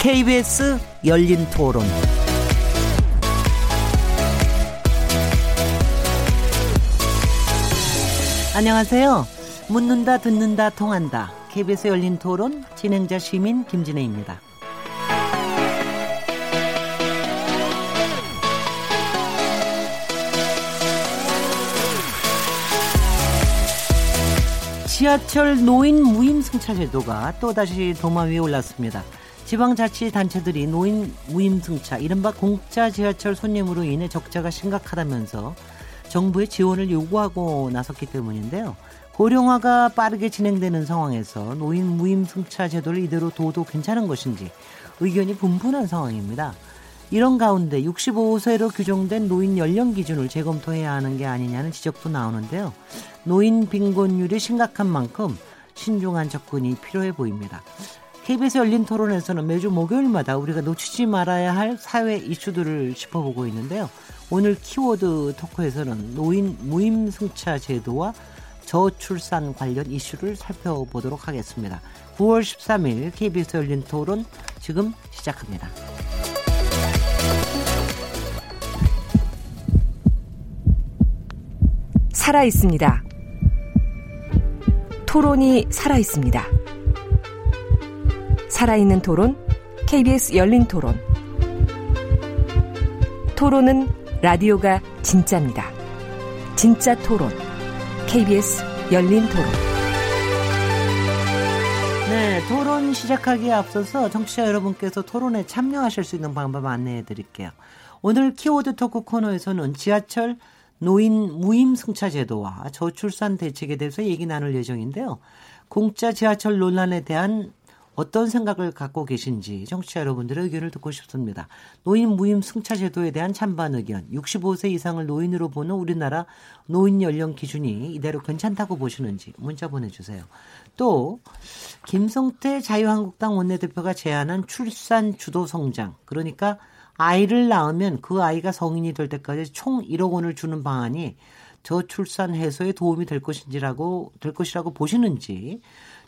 KBS 열린토론 안녕하세요. 묻는다 듣는다 통한다. KBS 열린토론 진행자 시민 김진애입니다. 지하철 노인 무임 승차 제도가 또다시 도마 위에 올랐습니다. 지방자치단체들이 노인 무임 승차, 이른바 공짜 지하철 손님으로 인해 적자가 심각하다면서 정부의 지원을 요구하고 나섰기 때문인데요. 고령화가 빠르게 진행되는 상황에서 노인 무임 승차 제도를 이대로 둬도 괜찮은 것인지 의견이 분분한 상황입니다. 이런 가운데 65세로 규정된 노인 연령 기준을 재검토해야 하는 게 아니냐는 지적도 나오는데요. 노인 빈곤율이 심각한 만큼 신중한 접근이 필요해 보입니다. KBS 열린 토론에서는 매주 목요일마다 우리가 놓치지 말아야 할 사회 이슈들을 짚어보고 있는데요. 오늘 키워드 토크에서는 노인 무임 승차 제도와 저출산 관련 이슈를 살펴보도록 하겠습니다. 9월 13일 KBS 열린 토론 지금 시작합니다. 살아있습니다. 토론이 살아있습니다. 살아있는 토론, KBS 열린토론. 토론은 라디오가 진짜입니다. 진짜 토론, KBS 열린토론. 네, 토론 시작하기에 앞서서 청취자 여러분께서 토론에 참여하실 수 있는 방법 안내해 드릴게요. 오늘 키워드 토크 코너에서는 지하철 노인 무임 승차 제도와 저출산 대책에 대해서 얘기 나눌 예정인데요. 공짜 지하철 논란에 대한 어떤 생각을 갖고 계신지 청취자 여러분들의 의견을 듣고 싶습니다. 노인 무임 승차 제도에 대한 찬반 의견, 65세 이상을 노인으로 보는 우리나라 노인 연령 기준이 이대로 괜찮다고 보시는지 문자 보내주세요. 또 김성태 자유한국당 원내대표가 제안한 출산 주도 성장, 그러니까 아이를 낳으면 그 아이가 성인이 될 때까지 총 1억 원을 주는 방안이 저출산 해소에 도움이 될 것이라고 보시는지,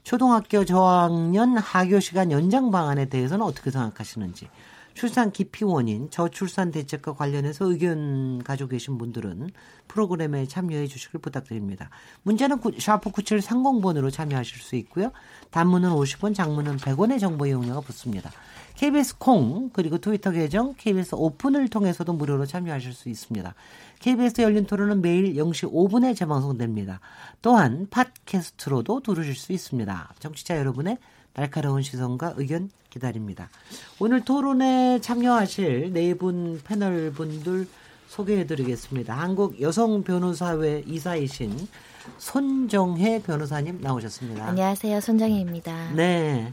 초등학교 저학년 하교 시간 연장 방안에 대해서는 어떻게 생각하시는지, 출산 기피 원인, 저출산 대책과 관련해서 의견 가지고 계신 분들은 프로그램에 참여해 주시길 부탁드립니다. 문자는 #9730번으로 참여하실 수 있고요. 단문은 50원, 장문은 100원의 정보 이용료가 붙습니다. KBS 콩 그리고 트위터 계정 KBS 오픈을 통해서도 무료로 참여하실 수 있습니다. KBS 열린 토론은 매일 0시 5분에 재방송됩니다. 또한 팟캐스트로도 들으실 수 있습니다. 청취자 여러분의 날카로운 시선과 의견 기다립니다. 오늘 토론에 참여하실 네 분 패널 분들 소개해드리겠습니다. 한국 여성 변호사회 이사이신 손정혜 변호사님 나오셨습니다. 안녕하세요. 손정혜입니다. 네.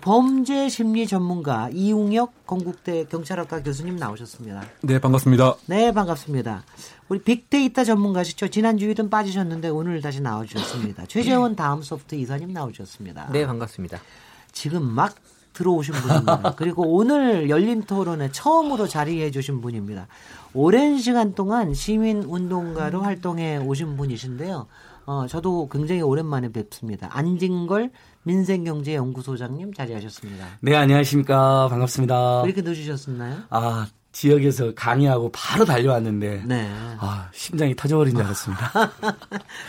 범죄 심리 전문가 이웅혁 건국대 경찰학과 교수님 나오셨습니다. 네, 반갑습니다. 네, 반갑습니다. 우리 빅데이터 전문가시죠. 지난주일은 빠지셨는데 오늘 다시 나와주셨습니다. 최재원 다음소프트 이사님 나오셨습니다. 네, 반갑습니다. 지금 막 들어오신 분입니다. 그리고 오늘 열린 토론에 처음으로 자리해 주신 분입니다. 오랜 시간 동안 시민운동가로 활동해 오신 분이신데요. 저도 굉장히 오랜만에 뵙습니다. 안진걸 민생경제연구소장님 자리하셨습니다. 네, 안녕하십니까. 반갑습니다. 왜 이렇게 늦으셨나요? 지역에서 강의하고 바로 달려왔는데 네. 심장이 터져버린 줄 알았습니다.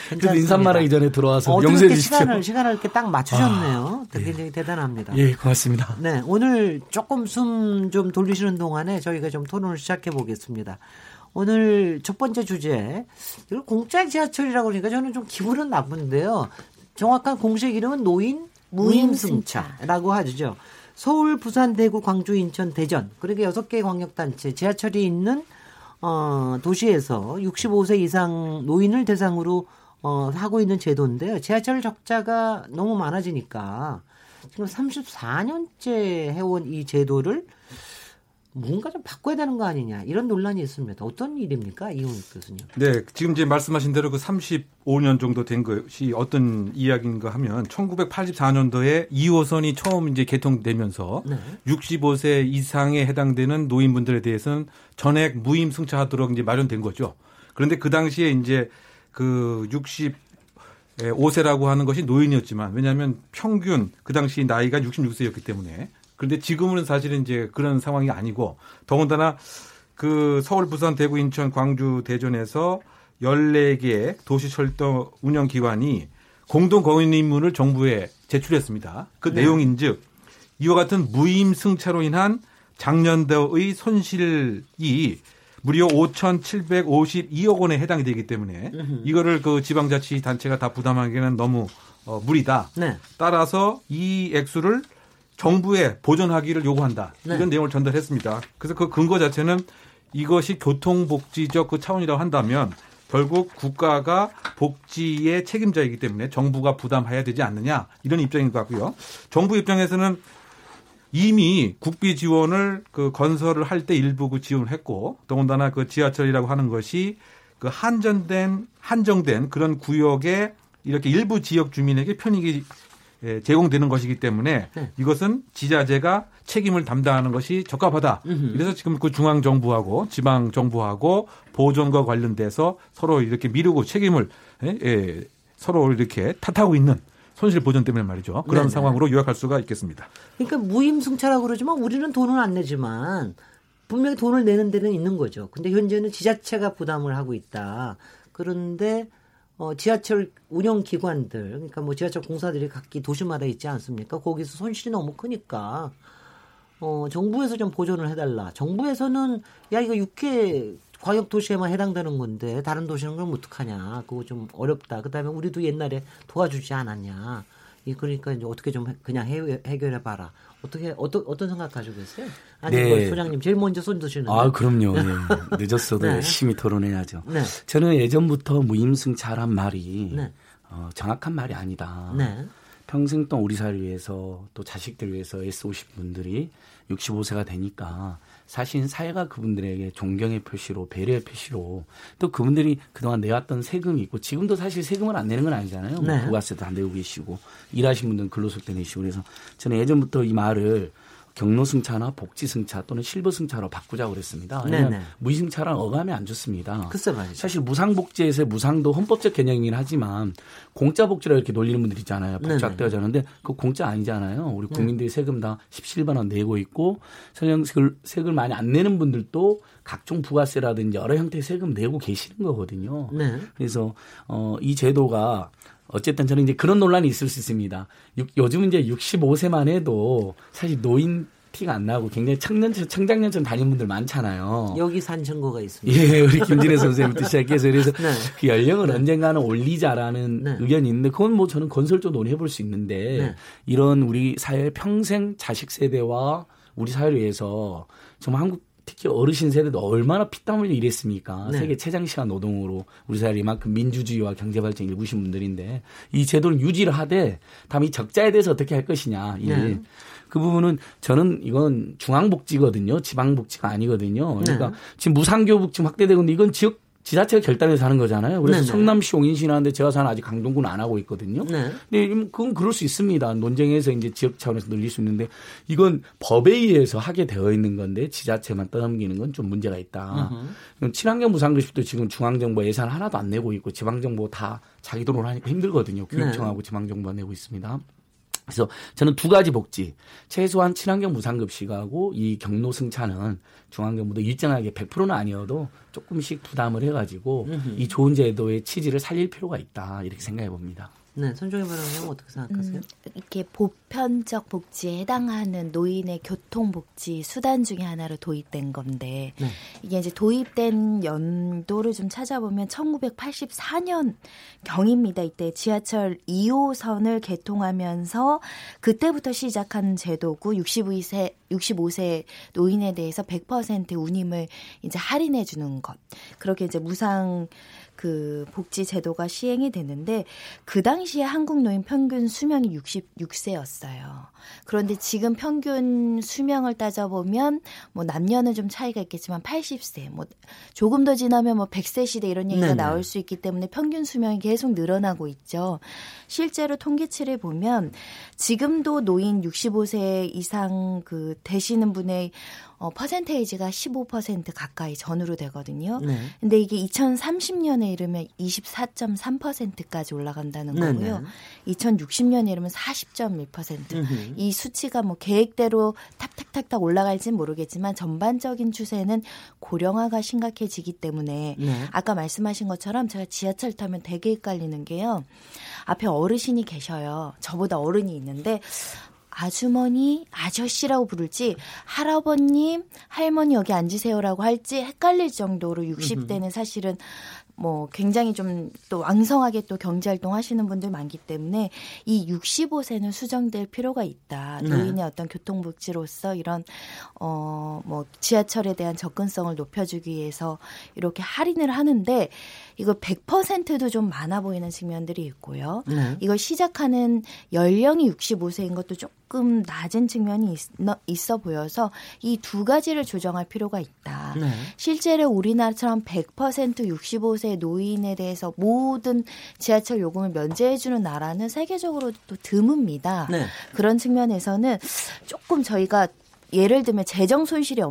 그래도 인사말하기 전에 들어와서 용서해 주십시오. 시간을 이렇게 딱 맞추셨네요. 굉장히 대단합니다. 예, 고맙습니다. 네, 오늘 조금 숨 좀 돌리시는 동안에 저희가 좀 토론을 시작해 보겠습니다. 오늘 첫 번째 주제, 이걸 공짜 지하철이라고 그러니까 저는 좀 기분은 나쁜데요. 정확한 공식 이름은 노인 무임승차라고 하죠. 서울, 부산, 대구, 광주, 인천, 대전 그렇게 6개 광역단체 지하철이 있는 도시에서 65세 이상 노인을 대상으로 하고 있는 제도인데요. 지하철 적자가 너무 많아지니까 지금 34년째 해온 이 제도를 뭔가 좀 바꿔야 되는 거 아니냐 이런 논란이 있습니다. 어떤 일입니까, 이웅혁 교수님? 네, 지금 이제 말씀하신 대로 그 35년 정도 된 것이 어떤 이야기인가 하면 1984년도에 2호선이 처음 이제 개통되면서 네. 65세 이상에 해당되는 노인분들에 대해서는 전액 무임 승차하도록 이제 마련된 거죠. 그런데 그 당시에 이제 그 65세라고 하는 것이 노인이었지만 왜냐하면 평균 그 당시 나이가 66세였기 때문에. 그런데 지금은 사실은 이제 그런 상황이 아니고, 더군다나 그 서울, 부산, 대구, 인천, 광주, 대전에서 14개 도시철도 운영기관이 공동 건의문을 정부에 제출했습니다. 그 네. 내용인즉 이와 같은 무임승차로 인한 작년도의 손실이 무려 5,752억 원에 해당이 되기 때문에 이거를 그 지방자치단체가 다 부담하기에는 너무 무리다. 네. 따라서 이 액수를 정부에 보전하기를 요구한다. 네. 이런 내용을 전달했습니다. 그래서 그 근거 자체는 이것이 교통복지적 그 차원이라고 한다면 결국 국가가 복지의 책임자이기 때문에 정부가 부담해야 되지 않느냐, 이런 입장인 것 같고요. 정부 입장에서는 이미 국비 지원을 그 건설을 할 때 일부 그 지원을 했고, 더군다나 그 지하철이라고 하는 것이 그 한정된 그런 구역에 이렇게 일부 지역 주민에게 편익이 제공되는 것이기 때문에 이것은 지자체가 책임을 담당하는 것이 적합하다. 그래서 지금 그 중앙 정부하고 지방 정부하고 보존과 관련돼서 서로 이렇게 미루고 책임을 서로 이렇게 탓하고 있는 손실 보전 때문에 말이죠. 그런 네네. 상황으로 요약할 수가 있겠습니다. 그러니까 무임승차라고 그러지만 우리는 돈은 안 내지만 분명히 돈을 내는 데는 있는 거죠. 근데 현재는 지자체가 부담을 하고 있다. 그런데 지하철 운영기관들, 그러니까 뭐 지하철 공사들이 각기 도시마다 있지 않습니까? 거기서 손실이 너무 크니까, 정부에서 좀 보존을 해달라. 정부에서는, 야, 이거 6개 광역도시에만 해당되는 건데, 다른 도시는 그럼 어떡하냐. 그거 좀 어렵다. 그 다음에 우리도 옛날에 도와주지 않았냐. 그러니까 이제 어떻게 좀 그냥 해결해봐라. 어떤 생각 가지고 계세요? 안진걸 네. 소장님 제일 먼저 손 드시는데. 아, 그럼요. 네. 늦었어도 네. 열심히 토론해야죠. 네. 저는 예전부터 무임승차란 말이 네. 정확한 말이 아니다. 네. 평생 동안 우리 사회를 위해서 또 자식들 위해서 애쓰신 분들이 65세가 되니까 사실 사회가 그분들에게 존경의 표시로 배려의 표시로 또 그분들이 그동안 내왔던 세금이 있고 지금도 사실 세금을 안 내는 건 아니잖아요. 네. 뭐 부가세도 안 내고 계시고 일하신 분들은 근로소득도 내시고 그래서 저는 예전부터 이 말을 경로승차나 복지승차 또는 실버승차로 바꾸자고 그랬습니다. 무임승차란 어감이 안 좋습니다. 글쎄 말이죠. 사실 무상복지에서의 무상도 헌법적 개념이긴 하지만 공짜복지라고 이렇게 놀리는 분들 있잖아요. 복잡되어졌는데 그거 공짜 아니잖아요. 우리 국민들이 세금 다 17만 원 내고 있고 세금을 많이 안 내는 분들도 각종 부가세라든지 여러 형태의 세금 내고 계시는 거거든요. 네. 그래서 이 제도가 어쨌든 저는 이제 그런 논란이 있을 수 있습니다. 요즘 이제 65세만 해도 사실 노인 티가 안 나고 굉장히 청장년처럼 다니는 분들 많잖아요. 여기 산 증거가 있습니다. 예, 우리 김진애 선생님부터 시작해서 그래서 네. 그 연령을 네. 언젠가는 올리자라는 네. 의견이 있는데 그건 뭐 저는 건설적 논의해 볼 수 있는데 네. 이런 우리 사회의 평생 자식 세대와 우리 사회를 위해서 정말 한국 특히 어르신 세대도 얼마나 피땀 흘려 일했습니까? 네. 세계 최장시간 노동으로 우리 사회를 이만큼 민주주의와 경제발전 일구신 분들인데 이 제도를 유지를 하되 다음 이 적자에 대해서 어떻게 할 것이냐. 네. 그 부분은 저는 이건 중앙복지거든요. 지방복지가 아니거든요. 그러니까 네. 지금 무상교육 지금 확대되고 있는데 이건 지역 지자체가 결단해서 하는 거잖아요. 그래서 네네. 성남시 용인시는 하는데 제가 사는 아직 강동구는 안 하고 있거든요. 네. 근데 그건 그럴 수 있습니다. 논쟁에서 이제 지역 차원에서 늘릴 수 있는데 이건 법에 의해서 하게 되어 있는 건데 지자체만 떠넘기는 건 좀 문제가 있다. 친환경 무상급식도 지금 중앙정부 예산 하나도 안 내고 있고 지방정부 다 자기 돈으로 하니까 힘들거든요. 교육청하고 네. 지방정부가 내고 있습니다. 그래서 저는 두 가지 복지, 최소한 친환경 무상급식하고 이 경로 승차는 중앙정부도 일정하게 100%는 아니어도 조금씩 부담을 해가지고 이 좋은 제도의 취지를 살릴 필요가 있다 이렇게 생각해 봅니다. 네, 손정혜 변호사님 어떻게 생각하세요? 이렇게 보편적 복지에 해당하는 노인의 교통복지 수단 중에 하나로 도입된 건데 네. 이게 이제 도입된 연도를 좀 찾아보면 1984년 경입니다. 이때 지하철 2호선을 개통하면서 그때부터 시작한 제도고 65세 노인에 대해서 100% 운임을 이제 할인해 주는 것. 그렇게 이제 무상 그 복지 제도가 시행이 되는데 그 당시에 한국 노인 평균 수명이 66세였어요. 그런데 지금 평균 수명을 따져보면 뭐 남녀는 좀 차이가 있겠지만 80세, 뭐 조금 더 지나면 뭐 100세 시대 이런 얘기가 네네. 나올 수 있기 때문에 평균 수명이 계속 늘어나고 있죠. 실제로 통계치를 보면 지금도 노인 65세 이상 그 되시는 분의 퍼센테이지가 15% 가까이 전후로 되거든요. 그런데 이게 2030년에 2050년에 이르면 24.3%까지 올라간다는 거고요. 네네. 2060년에 이르면 40.1%. 이 수치가 뭐 계획대로 탁탁탁탁 올라갈진 모르겠지만 전반적인 추세는 고령화가 심각해지기 때문에 네. 아까 말씀하신 것처럼 제가 지하철 타면 되게 헷갈리는 게요. 앞에 어르신이 계셔요. 저보다 어른이 있는데 아주머니, 아저씨라고 부를지 할아버님, 할머니 여기 앉으세요라고 할지 헷갈릴 정도로 60대는 사실은 뭐 굉장히 좀 또 왕성하게 또 경제활동 하시는 분들 많기 때문에 이 65세는 수정될 필요가 있다. 노인의 네. 어떤 교통복지로서 이런 뭐 지하철에 대한 접근성을 높여주기 위해서 이렇게 할인을 하는데 이거 100%도 좀 많아 보이는 측면들이 있고요. 네. 이걸 시작하는 연령이 65세인 것도 조금 낮은 측면이 있어 보여서 이 두 가지를 조정할 필요가 있다. 네. 실제로 우리나라처럼 100% 65세 노인에 대해서 모든 지하철 요금을 면제해주는 나라는 세계적으로 또 드뭅니다. 네. 그런 측면에서는 조금 저희가 예를 들면 재정 손실이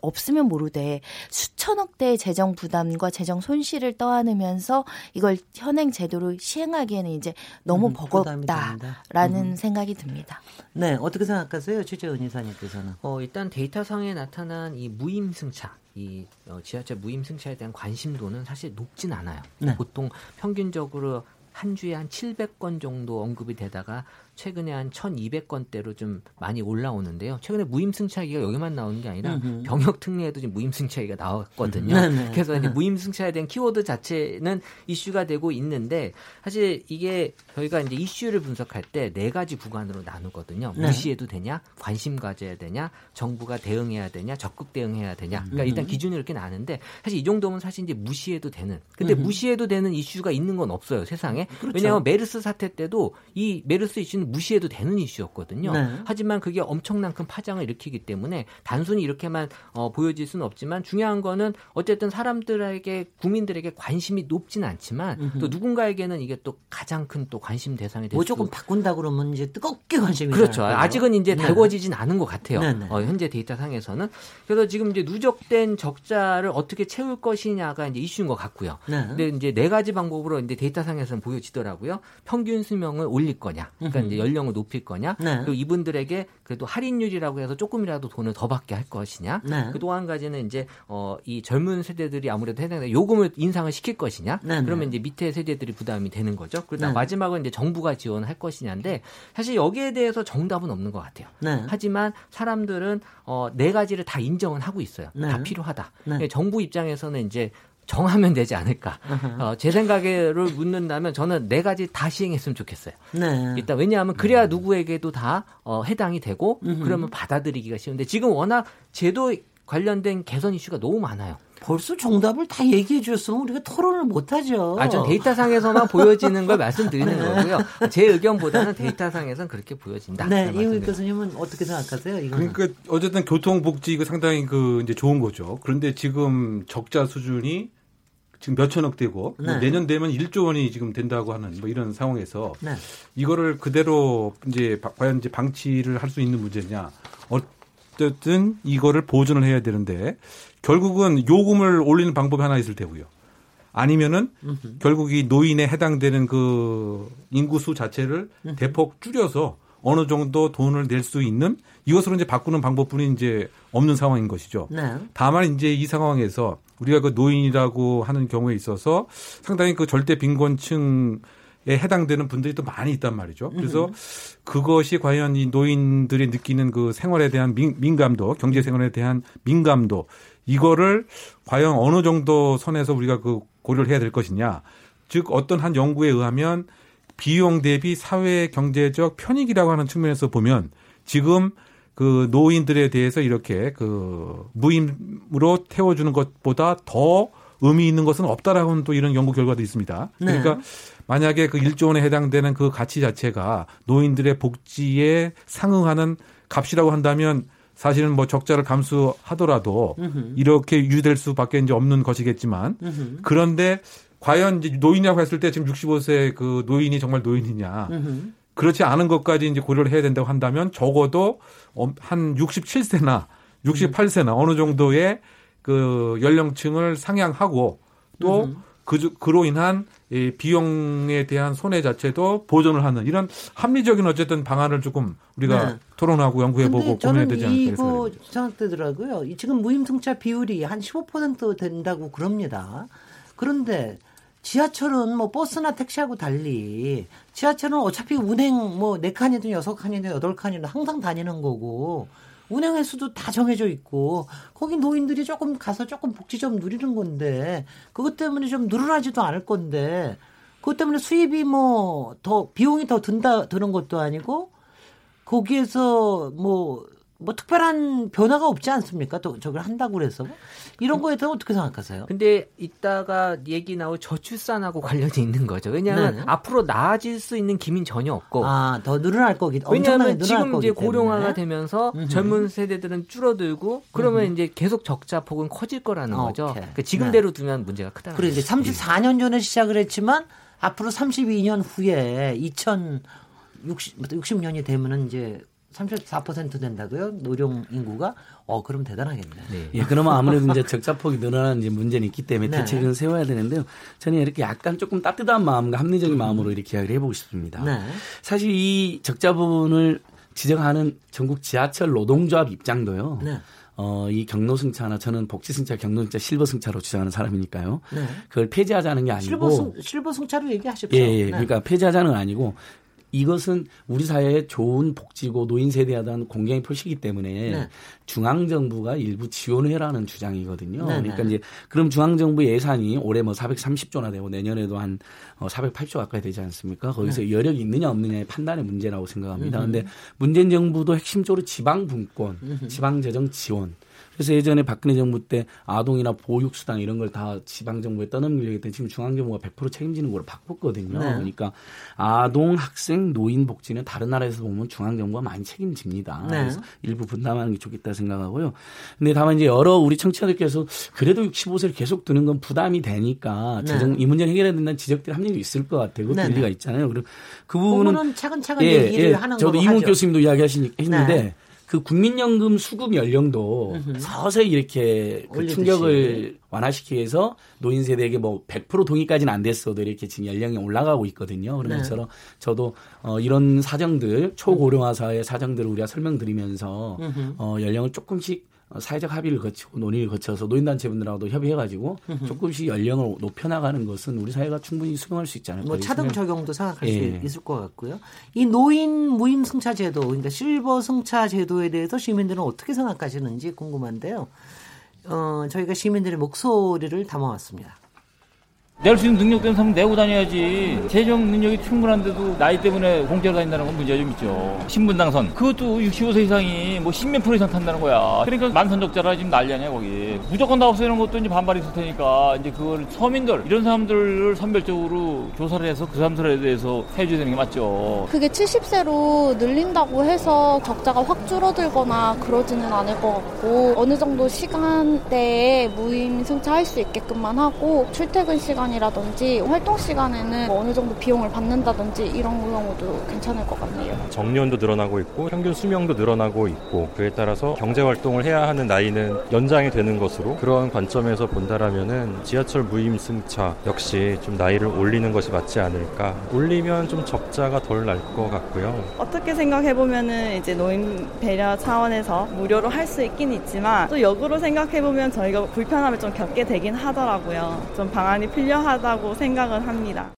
없으면 모르되 수천억 대의 재정 부담과 재정 손실을 떠안으면서 이걸 현행 제도로 시행하기에는 이제 너무 버겁다라는 생각이 듭니다. 네, 어떻게 생각하세요, 최재원 이사님께서는? 일단 데이터상에 나타난 이 무임승차, 이 지하철 무임승차에 대한 관심도는 사실 높진 않아요. 네. 보통 평균적으로 한 주에 한 700건 정도 언급이 되다가 최근에 한 1,200건대로 좀 많이 올라오는데요. 최근에 무임승차 얘기가 여기만 나오는 게 아니라 병역특례에도 지금 무임승차 얘기가 나왔거든요. 그래서 이제 무임승차에 대한 키워드 자체는 이슈가 되고 있는데 사실 이게 저희가 이제 이슈를 분석할 때 네 가지 구간으로 나누거든요. 무시해도 되냐, 관심 가져야 되냐, 정부가 대응해야 되냐, 적극 대응해야 되냐. 그러니까 일단 기준이 이렇게 나는데 사실 이 정도면 사실 이제 무시해도 되는. 근데 무시해도 되는 이슈가 있는 건 없어요, 세상에. 그렇죠. 왜냐하면 메르스 사태 때도 이 메르스 이슈는 무시해도 되는 이슈였거든요. 네. 하지만 그게 엄청난 큰 파장을 일으키기 때문에 단순히 이렇게만 보여질 수는 없지만 중요한 거는 어쨌든 사람들에게 국민들에게 관심이 높진 않지만 또 누군가에게는 이게 또 가장 큰 또 관심 대상이 될 뭐 조금 바꾼다 그러면 이제 뜨겁게 관심이 그렇죠. 아직은 이제 달궈지진 않은 것 같아요. 현재 데이터 상에서는 그래서 지금 이제 누적된 적자를 어떻게 채울 것이냐가 이제 이슈인 것 같고요. 근데 이제 네 가지 방법으로 이제 데이터 상에서는 보여지더라고요. 평균 수명을 올릴 거냐. 그러니까 이제 연령을 높일 거냐, 그리고 이분들에게 그래도 할인율이라고 해서 조금이라도 돈을 더 받게 할 것이냐, 그 또 한 가지는 이제 이 젊은 세대들이 아무래도 해당되는 요금을 인상을 시킬 것이냐, 그러면 이제 밑에 세대들이 부담이 되는 거죠. 그러다 마지막은 이제 정부가 지원할 것이냐인데 사실 여기에 대해서 정답은 없는 것 같아요. 하지만 사람들은 네 가지를 다 인정은 하고 있어요. 다 필요하다. 정부 입장에서는 이제 정하면 되지 않을까. 제 생각을 묻는다면 저는 네 가지 다 시행했으면 좋겠어요. 네. 일단 왜냐하면 그래야 누구에게도 다 해당이 되고 그러면 받아들이기가 쉬운데 지금 워낙 제도 관련된 개선 이슈가 너무 많아요. 벌써 정답을 다 얘기해 주셨으면 우리가 토론을 못하죠. 전 데이터상에서만 보여지는 걸 말씀드리는 거고요. 제 의견보다는 데이터상에서는 그렇게 보여진다. 네, 이웅혁 교수님은 어떻게 생각하세요? 이거는. 그러니까 어쨌든 교통복지 이거 상당히 이제 좋은 거죠. 그런데 지금 적자 수준이 지금 몇천억 되고 뭐 내년 되면 1조 원이 지금 된다고 하는 뭐 이런 상황에서 이거를 그대로 이제 과연 이제 방치를 할 수 있는 문제냐. 어쨌든 이거를 보존을 해야 되는데 결국은 요금을 올리는 방법이 하나 있을 테고요. 아니면은 결국 이 노인에 해당되는 그 인구수 자체를 대폭 줄여서 어느 정도 돈을 낼 수 있는 이것으로 이제 바꾸는 방법뿐이 이제 없는 상황인 것이죠. 다만 이제 이 상황에서 우리가 그 노인이라고 하는 경우에 있어서 상당히 그 절대 빈곤층에 해당되는 분들이 또 많이 있단 말이죠. 그래서 그것이 과연 이 노인들이 느끼는 그 생활에 대한 민감도, 경제 생활에 대한 민감도 이거를 과연 어느 정도 선에서 우리가 그 고려를 해야 될 것이냐. 즉 어떤 한 연구에 의하면 비용 대비 사회 경제적 편익이라고 하는 측면에서 보면 지금 그 노인들에 대해서 이렇게 그 무임으로 태워주는 것보다 더 의미 있는 것은 없다라고는 또 이런 연구 결과도 있습니다. 그러니까 만약에 그 1조 원에 해당되는 그 가치 자체가 노인들의 복지에 상응하는 값이라고 한다면 사실은 뭐 적자를 감수하더라도 이렇게 유지될 수밖에 이제 없는 것이겠지만 그런데 과연 이제 노인이라고 했을 때 지금 65세 그 노인이 정말 노인이냐. 그렇지 않은 것까지 이제 고려를 해야 된다고 한다면 적어도 한 67세나 68세나 어느 정도의 그 연령층을 상향하고 또 그로 인한 이 비용에 대한 손해 자체도 보존을 하는 이런 합리적인 어쨌든 방안을 조금 우리가 네. 토론하고 연구해보고 고민해야 되지 않을까 생각합니다. 이거 생각되더라고요. 지금 무임승차 비율이 한 15% 된다고 그럽니다. 그런데 지하철은 뭐 버스나 택시하고 달리 지하철은 어차피 운행 뭐 4칸이든 6칸이든 8칸이든 항상 다니는 거고 운행 횟수도 다 정해져 있고 거기 노인들이 조금 가서 조금 복지 좀 누리는 건데 그것 때문에 좀 늘어나지도 않을 건데 그것 때문에 수입이 뭐 더 비용이 더 드는 것도 아니고 거기에서 뭐 특별한 변화가 없지 않습니까? 또 저걸 한다고 그래서 이런 거에 대해서 어떻게 생각하세요? 근데 이따가 얘기 나올 저출산하고 관련이 있는 거죠. 왜냐하면 네. 앞으로 나아질 수 있는 기미는 전혀 없고 더 늘어날 거기 엄청나게 늘어날 거기 때문에 왜냐하면 지금 이제 고령화가 되면서 젊은 세대들은 줄어들고 그러면 이제 계속 적자 폭은 커질 거라는 거죠. 그러니까 지금대로 두면 문제가 크다는 거죠. 그리고 이제 34년 전에 시작을 했지만 앞으로 32년 후에 2060년이 되면은 이제 34% 된다고요? 노령 인구가? 그럼 대단하겠네. 네. 예, 그러면 아무래도 이제 적자폭이 늘어나는 이제 문제는 있기 때문에 네. 대책은 세워야 되는데요. 저는 이렇게 약간 조금 따뜻한 마음과 합리적인 마음으로 이렇게 이야기를 해보고 싶습니다. 네. 사실 이 적자 부분을 지적하는 전국 지하철 노동조합 입장도요. 네. 이 경로승차나 저는 복지승차, 경로승차, 실버승차로 주장하는 사람이니까요. 네. 그걸 폐지하자는 게 아니고. 실버승차로 얘기하십시오. 예, 네. 그러니까 폐지하자는 건 아니고. 이것은 우리 사회에 좋은 복지고 노인 세대에 대한 공경의 표시이기 때문에 네. 중앙정부가 일부 지원을 해라는 주장이거든요. 네, 그러니까 이제 그럼 중앙정부 예산이 올해 430조나 되고 내년에도 한 480조 가까이 되지 않습니까? 거기서 네. 여력이 있느냐 없느냐의 판단의 문제라고 생각합니다. 그런데 문재인 정부도 핵심적으로 지방분권, 지방재정 지원. 그래서 예전에 박근혜 정부 때 아동이나 보육수당 이런 걸 다 지방정부에 떠넘기려고 했더니 지금 중앙정부가 100% 책임지는 걸로 바꿨거든요. 네. 그러니까 아동, 학생, 노인 복지는 다른 나라에서 보면 중앙정부가 많이 책임집니다. 네. 그래서 일부 분담하는 게 좋겠다 생각하고요. 근데 다만 이제 여러 우리 청취자들께서 그래도 65세를 계속 드는 건 부담이 되니까 재정, 네. 이 문제를 해결해야 된다는 지적들이 합리적이 있을 것 같아요. 그것도 일리가 있잖아요. 그리고 그 부분은 차근차근 얘기를 하는 거죠. 저도 이웅혁 교수님도 이야기했는데 네. 그 국민연금 수급 연령도 서서히 이렇게 그 충격을 완화시키기 위해서 노인 세대에게 100% 동의까지는 안 됐어도 이렇게 지금 연령이 올라가고 있거든요. 그런 것처럼 네. 저도 이런 사정들, 초고령화 사회 사정들을 우리가 설명드리면서 연령을 조금씩 사회적 합의를 거치고 논의를 거쳐서 노인단체분들하고도 협의해가지고 조금씩 연령을 높여나가는 것은 우리 사회가 충분히 수용할 수 있지 않을까. 차등 적용도 생각할 수 있을 것 같고요. 이 노인 무임승차 제도, 그러니까 실버 승차 제도에 대해서 시민들은 어떻게 생각하시는지 궁금한데요. 저희가 시민들의 목소리를 담아왔습니다. 낼 수 있는 능력 때문에 사면 내고 다녀야지. 재정 능력이 충분한데도 나이 때문에 공짜로 다닌다는 건 문제가 좀 있죠. 신분당선. 그것도 65세 이상이 10몇 % 이상 탄다는 거야. 그러니까 만선적자라 지금 난리하냐, 거기. 무조건 다 없애는 것도 이제 반발이 있을 테니까, 이제 그걸 서민들, 이런 사람들을 선별적으로 조사를 해서 그 사람들에 대해서 해줘야 되는 게 맞죠. 그게 70세로 늘린다고 해서 적자가 확 줄어들거나 그러지는 않을 것 같고, 어느 정도 시간대에 무임승차할 수 있게끔만 하고, 출퇴근 시간 이라든지 활동 시간에는 어느 정도 비용을 받는다든지 이런 경우도 괜찮을 것 같네요. 정년도 늘어나고 있고 평균 수명도 늘어나고 있고 그에 따라서 경제 활동을 해야 하는 나이는 연장이 되는 것으로 그런 관점에서 본다라면은 지하철 무임승차 역시 좀 나이를 올리는 것이 맞지 않을까. 올리면 좀 적자가 덜 날 것 같고요. 어떻게 생각해 보면은 이제 노인 배려 차원에서 무료로 할 수 있긴 있지만 또 역으로 생각해 보면 저희가 불편함을 좀 겪게 되긴 하더라고요. 좀 방안이 필요. 하다고 생각을 합니다.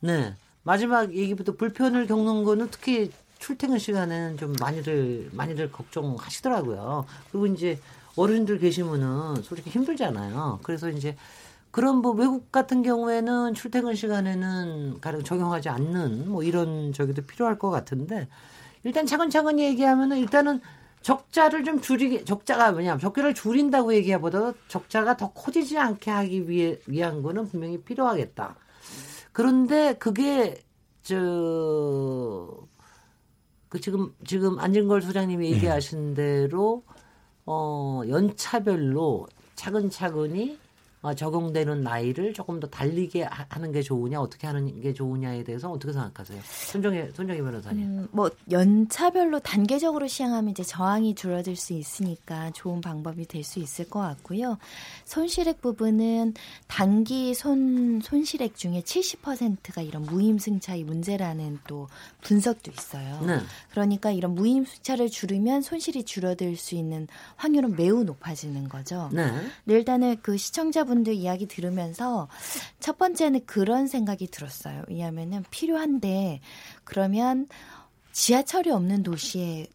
네, 마지막 얘기부터 불편을 겪는 거는 특히 출퇴근 시간에는 좀 많이들 걱정하시더라고요. 그리고 이제 어른들 계시면은 솔직히 힘들잖아요. 그래서 이제 그런 외국 같은 경우에는 출퇴근 시간에는 가령 적용하지 않는 이런 저기도 필요할 것 같은데 일단 차근차근 얘기하면은 일단은 적자를 좀 줄이게, 적자가 뭐냐면 적자를 줄인다고 얘기하보다 적자가 더 커지지 않게 하기 위한 거는 분명히 필요하겠다. 그런데 그게 지금 안진걸 소장님이 얘기하신 대로 연차별로 차근차근히 적용되는 나이를 조금 더 달리게 하는 게 좋으냐, 어떻게 하는 게 좋으냐에 대해서 어떻게 생각하세요? 손정혜 변호사님. 뭐 연차별로 단계적으로 시행하면 이제 저항이 줄어들 수 있으니까 좋은 방법이 될 수 있을 것 같고요. 손실액 부분은 단기 손실액 중에 70%가 이런 무임승차의 문제라는 또 분석도 있어요. 네. 그러니까 이런 무임승차를 줄이면 손실이 줄어들 수 있는 확률은 매우 높아지는 거죠. 네. 일단은 그 시청자분들 이야기 들으면서 첫 번째는 그런 생각이 들었어요. 왜냐하면은 필요한데 그러면 지하철이 없는 도시에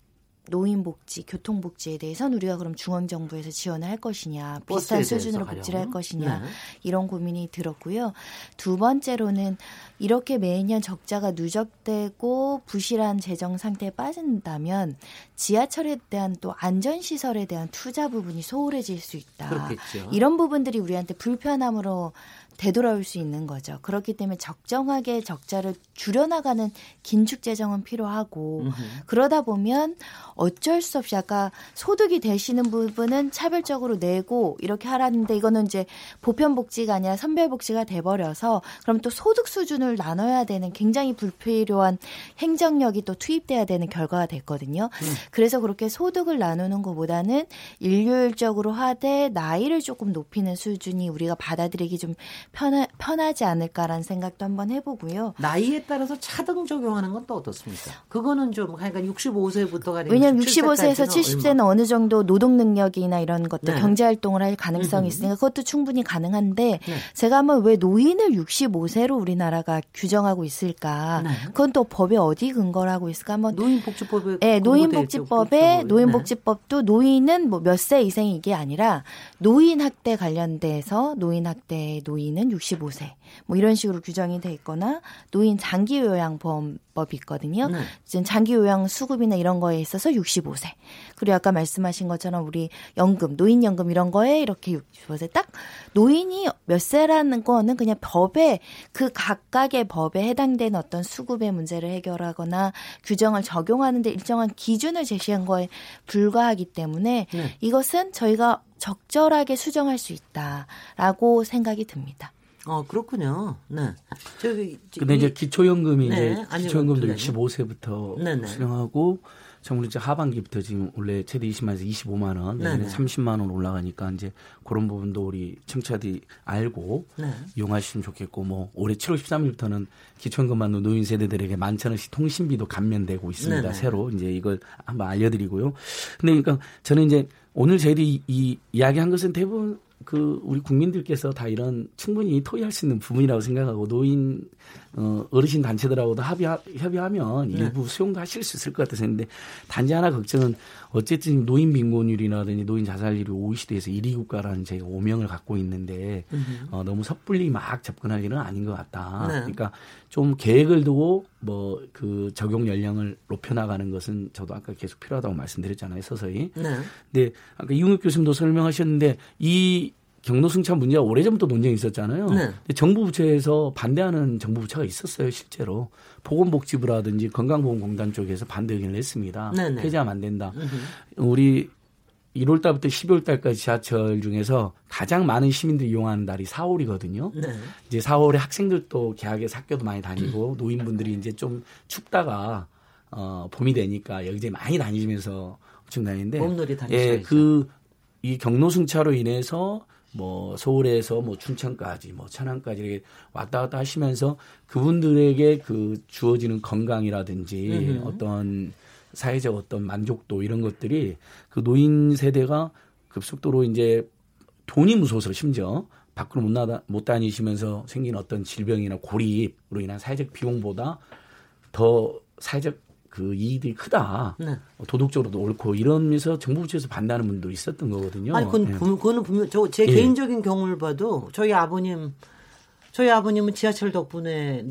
노인복지, 교통복지에 대해서는 우리가 그럼 중앙정부에서 지원을 할 것이냐, 비싼 수준으로 복지를 할 것이냐, 네. 이런 고민이 들었고요. 두 번째로는 이렇게 매년 적자가 누적되고 부실한 재정 상태에 빠진다면 지하철에 대한 또 안전시설에 대한 투자 부분이 소홀해질 수 있다. 그렇겠죠. 이런 부분들이 우리한테 불편함으로 되돌아올 수 있는 거죠. 그렇기 때문에 적정하게 적자를 줄여나가는 긴축재정은 필요하고 그러다 보면 어쩔 수 없이 아까 소득이 되시는 부분은 차별적으로 내고 이렇게 하라는데 이거는 이제 보편복지가 아니라 선별복지가 돼버려서 그럼 또 소득 수준을 나눠야 되는 굉장히 불필요한 행정력이 또 투입돼야 되는 결과가 됐거든요. 그래서 그렇게 소득을 나누는 것보다는 일률적으로 하되 나이를 조금 높이는 수준이 우리가 받아들이기 좀 편하지 않을까라는 생각도 한번 해보고요. 나이에 따라서 차등 적용하는 건 또 어떻습니까? 그거는 좀 그러니까 65세부터가 왜냐하면 65세에서 70세는 얼마? 어느 정도 노동 능력이나 이런 것들 네. 경제활동을 할 가능성이 있으니까 그것도 충분히 가능한데 네. 제가 한번 왜 노인을 65세로 우리나라가 규정하고 있을까? 네. 그건 또 법에 어디 근거를 하고 있을까? 한번 노인복지법에 네, 노인복지법에 노인복지법도 노인은 뭐 몇 세 이상 이게 아니라 노인학대 관련돼서 노인학대의 노인은 65세 뭐 이런 식으로 규정이 돼 있거나 노인 장기요양보험법이 있거든요. 지금 장기요양 수급이나 이런 거에 있어서 65세. 그리고 아까 말씀하신 것처럼 우리 연금, 노인연금 이런 거에 이렇게 65세 딱 노인이 몇 세라는 거는 그냥 법에 그 각각의 법에 해당된 어떤 수급의 문제를 해결하거나 규정을 적용하는데 일정한 기준을 제시한 거에 불과하기 때문에 이것은 저희가 적절하게 수정할 수 있다라고 생각이 듭니다. 그렇군요. 네. 근데 이제 기초연금이 네, 이제 기초연금도 65세부터 네네. 수령하고 정부는 이제 하반기부터 지금 원래 최대 20만에서 25만 원, 내년에 30만 원 올라가니까 이제 그런 부분도 우리 청취자들이 알고 네. 이용하시면 좋겠고 뭐 올해 7월 13일부터는 기초연금만도 노인 세대들에게 10,000원씩 통신비도 감면되고 있습니다. 네네. 새로 이제 이걸 한번 알려드리고요. 근데 그러니까 저는 이제 오늘 저희들이 이 이야기한 것은 대부분 그 우리 국민들께서 다 이런 충분히 토의할 수 있는 부분이라고 생각하고 노인 어르신 단체들하고도 협의하면 일부 수용도 하실 수 있을 것 같아서 했는데 단지 하나 걱정은 어쨌든 노인 빈곤율이라든지 노인 자살률이 OECD에서 1위 국가라는 제가 오명을 갖고 있는데 너무 섣불리 막 접근할 일은 아닌 것 같다. 네. 그러니까 좀 계획을 두고 뭐 그 적용 연령을 높여나가는 것은 저도 아까 계속 필요하다고 말씀드렸잖아요. 서서히. 네. 근데 아까 이웅혁 교수님도 설명하셨는데 이 경로승차 문제가 오래전부터 논쟁이 있었잖아요. 네. 근데 정부 부처에서 반대하는 정부 부처가 있었어요. 실제로. 보건복지부라든지 건강보험공단 쪽에서 반대 의견을 냈습니다. 네. 폐지하면 안 된다. 우리 1월 달부터 12월 달까지 지하철 중에서 가장 많은 시민들이 이용하는 달이 4월이거든요. 네. 이제 4월에 학생들도 개학에서 학교도 많이 다니고 노인분들이 이제 좀 춥다가 봄이 되니까 여기저기 많이 다니면서 엄청 다니는데 봄놀이 다니시죠. 예, 이 경로승차로 인해서 뭐 서울에서 뭐 춘천까지 뭐 천안까지 이렇게 왔다 갔다 하시면서 그분들에게 그 주어지는 건강이라든지 어떤 사회적 어떤 만족도 이런 것들이 그 노인 세대가 급속도로 이제 돈이 무서워서 심지어 밖으로 못 다니시면서 생긴 어떤 질병이나 고립으로 인한 사회적 비용보다 더 사회적 그 이익이 크다. 네. 도덕적으로도 옳고 이러면서 정부 부처에서 반대하는 분도 있었던 거거든요. 아니 그건 분명 제 개인적인 경우를 봐도 저희 아버님은 지하철 덕분에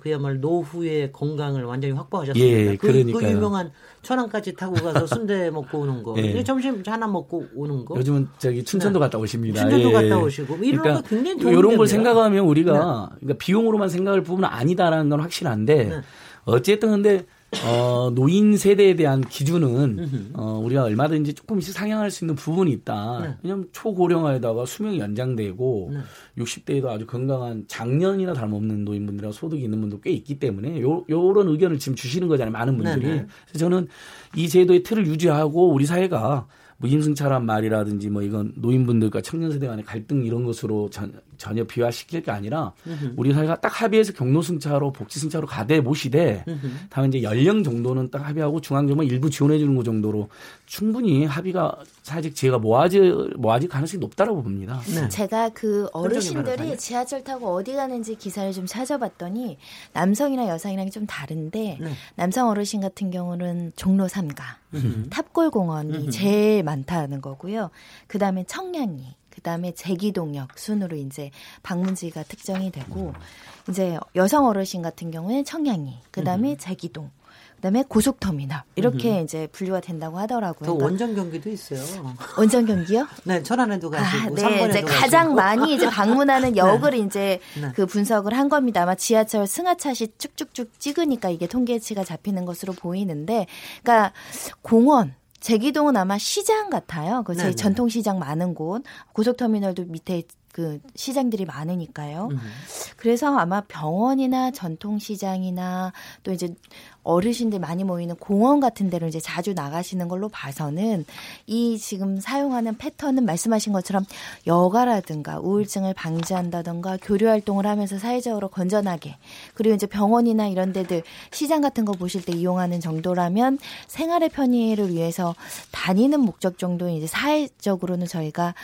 그야말로 노후의 건강을 완전히 확보하셨습니다. 예, 그 유명한 천안까지 타고 가서 순대 먹고 오는 거. 예. 점심 하나 먹고 오는 거. 요즘은 춘천도 네. 갔다 오십니다. 춘천도 예. 갔다 오시고. 이런 그러니까 거 굉장히 도움이 됩니다. 이런 걸 생각하면 우리가 네. 그러니까 비용으로만 생각할 부분은 아니다라는 건 확실한데 네. 어쨌든 근데 노인 세대에 대한 기준은 우리가 얼마든지 조금씩 상향할 수 있는 부분이 있다. 네. 왜냐하면 초고령화에다가 수명이 연장되고 네. 60대에도 아주 건강한 장년이나 다름없는 노인분들이나 소득이 있는 분도 꽤 있기 때문에 요런 의견을 지금 주시는 거잖아요. 많은 분들이. 네, 네. 그래서 저는 이 제도의 틀을 유지하고 우리 사회가 뭐 임승차란 말이라든지 뭐 이건 노인분들과 청년 세대 간의 갈등 이런 것으로 전혀 비화시킬 게 아니라 우리 사회가 딱 합의해서 경로승차로 복지승차로 가되 모시되 다만 이제 연령 정도는 딱 합의하고 중앙정부가 일부 지원해 주는 거 정도로 충분히 합의가 사실 지혜가 모아질 가능성이 높다라고 봅니다. 네. 제가 그 어르신들이 지하철 타고 어디 가는지 기사를 좀 찾아봤더니 남성이나 여성이랑 좀 다른데 네. 남성 어르신 같은 경우는 종로 3가 탑골공원이 제일 많다는 거고요. 그 다음에 청량리, 그 다음에 제기동역 순으로 이제 방문지가 특정이 되고, 이제 여성 어르신 같은 경우는 청량리, 그 다음에 제기동, 그 다음에 고속터미널, 이렇게 이제 분류가 된다고 하더라고요. 저 그러니까 원전 경기도 있어요. 원전 경기요? 네, 천안에도 가시고, 삼번에도 가시고. 가장 많이 이제 방문하는 역을 네. 이제 네. 그 분석을 한 겁니다. 아마 지하철 승하차시 쭉쭉쭉 찍으니까 이게 통계치가 잡히는 것으로 보이는데, 그러니까 공원, 제기동은 아마 시장 같아요. 그 저희 전통시장 많은 곳, 고속터미널도 밑에 그 시장들이 많으니까요. 그래서 아마 병원이나 전통시장이나 또 이제 어르신들 많이 모이는 공원 같은 데로 이제 자주 나가시는 걸로 봐서는 이 지금 사용하는 패턴은 말씀하신 것처럼 여가라든가 우울증을 방지한다든가 교류활동을 하면서 사회적으로 건전하게 그리고 이제 병원이나 이런 데들 시장 같은 거 보실 때 이용하는 정도라면 생활의 편의를 위해서 다니는 목적 정도는 이제 사회적으로는 저희가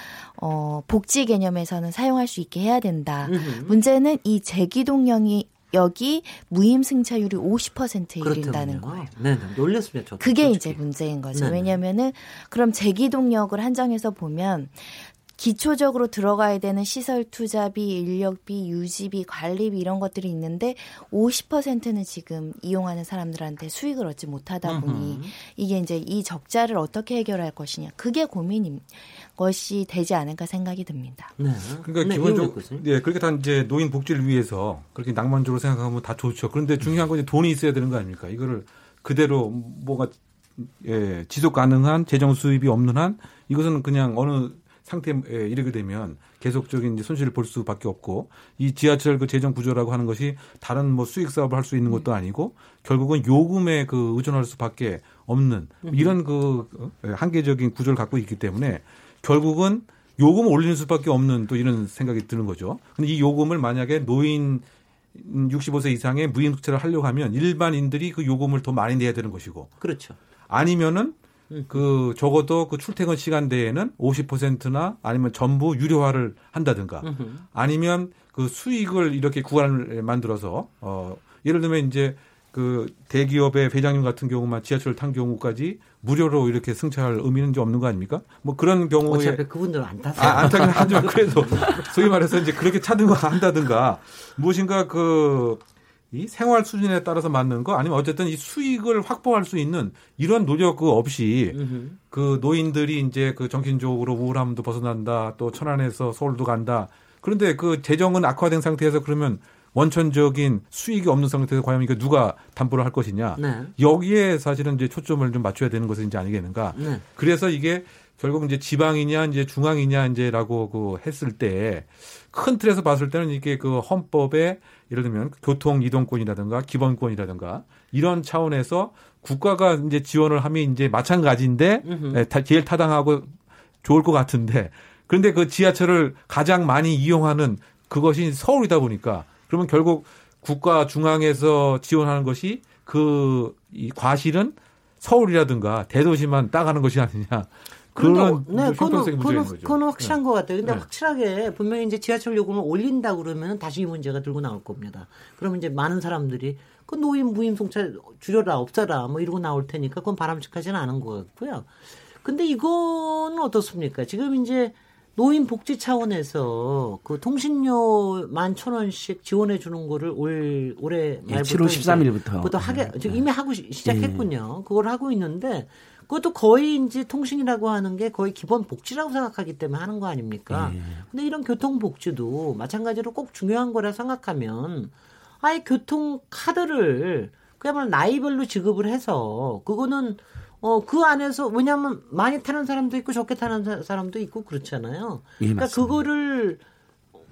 복지 개념에서는 사용할 수 있게 해야 된다. 문제는 이 재기동령이 여기 무임승차율이 50%에 이른다는 거예요. 네, 놀랬습니다. 저도 그게 솔직히. 이제 문제인 거죠. 네네. 왜냐면은 그럼 재기동력을 한정해서 보면 기초적으로 들어가야 되는 시설 투자비, 인력비, 유지비, 관리비 이런 것들이 있는데 50%는 지금 이용하는 사람들한테 수익을 얻지 못하다 보니 이게 이제 이 적자를 어떻게 해결할 것이냐. 그게 고민인 것이 되지 않을까 생각이 듭니다. 네. 그러니까 기본적으로 네, 그렇게 다 이제 노인 복지를 위해서 그렇게 낭만적으로 생각하면 다 좋죠. 그런데 중요한 건 이제 돈이 있어야 되는 거 아닙니까? 이거를 그대로 뭐가 예, 지속 가능한 재정 수입이 없는 한 이것은 그냥 어느 상태에 이르게 되면 계속적인 손실을 볼 수밖에 없고 이 지하철 그 재정 구조라고 하는 것이 다른 뭐 수익 사업을 할 수 있는 것도 아니고 결국은 요금에 그 의존할 수밖에 없는 이런 그 한계적인 구조를 갖고 있기 때문에 결국은 요금을 올리는 수밖에 없는 또 이런 생각이 드는 거죠. 근데 이 요금을 만약에 노인 65세 이상의 무임승차를 하려고 하면 일반인들이 그 요금을 더 많이 내야 되는 것이고 그렇죠. 아니면은 그 적어도 그 출퇴근 시간대에는 50%나 아니면 전부 유료화를 한다든가 아니면 그 수익을 이렇게 구간을 만들어서 예를 들면 이제 그 대기업의 회장님 같은 경우만 지하철 탄 경우까지 무료로 이렇게 승차할 의미는 이제 없는 거 아닙니까? 뭐 그런 경우에 어차피 그분들은 안 타세요. 안 타긴 하지만 그래도 소위 말해서 이제 그렇게 차든가 한다든가 무엇인가 그 이 생활 수준에 따라서 맞는 거 아니면 어쨌든 이 수익을 확보할 수 있는 이런 노력 없이 그 노인들이 이제 그 정신적으로 우울함도 벗어난다 또 천안에서 서울도 간다. 그런데 그 재정은 악화된 상태에서 그러면 원천적인 수익이 없는 상태에서 과연 이거 누가 담보를 할 것이냐. 네. 여기에 사실은 이제 초점을 좀 맞춰야 되는 것은 이제 아니겠는가. 네. 그래서 이게 결국 이제 지방이냐 이제 중앙이냐 이제라고 그 했을 때 큰 틀에서 봤을 때는 이게 그 헌법에 예를 들면 교통 이동권이라든가 기본권이라든가 이런 차원에서 국가가 이제 지원을 하면 이제 마찬가지인데 제일 타당하고 좋을 것 같은데 그런데 그 지하철을 가장 많이 이용하는 그것이 서울이다 보니까 그러면 결국 국가 중앙에서 지원하는 것이 그 이 과실은 서울이라든가 대도시만 따가는 것이 아니냐. 그런 네, 그건 확실한 것 같아요. 근데 네. 확실하게 분명히 이제 지하철 요금을 올린다 그러면 다시 이 문제가 들고 나올 겁니다. 그러면 이제 많은 사람들이 그 노인 무임승차 줄여라 없애라 뭐 이러고 나올 테니까 그건 바람직하지는 않은 것 같고요. 근데 이건 어떻습니까? 지금 이제 노인 복지 차원에서 그 통신료 11,000원씩 지원해 주는 거를 올해 말부터 7월 13일부터 하게 이미 하고 시작했군요. 네. 그걸 하고 있는데. 그것도 거의 이제 통신이라고 하는 게 거의 기본 복지라고 생각하기 때문에 하는 거 아닙니까? 예. 근데 이런 교통 복지도 마찬가지로 꼭 중요한 거라 생각하면 아예 교통 카드를 그야말로 나이별로 지급을 해서 그거는 그 안에서 왜냐하면 많이 타는 사람도 있고 적게 타는 사람도 있고 그렇잖아요. 예, 그러니까 맞습니다. 그거를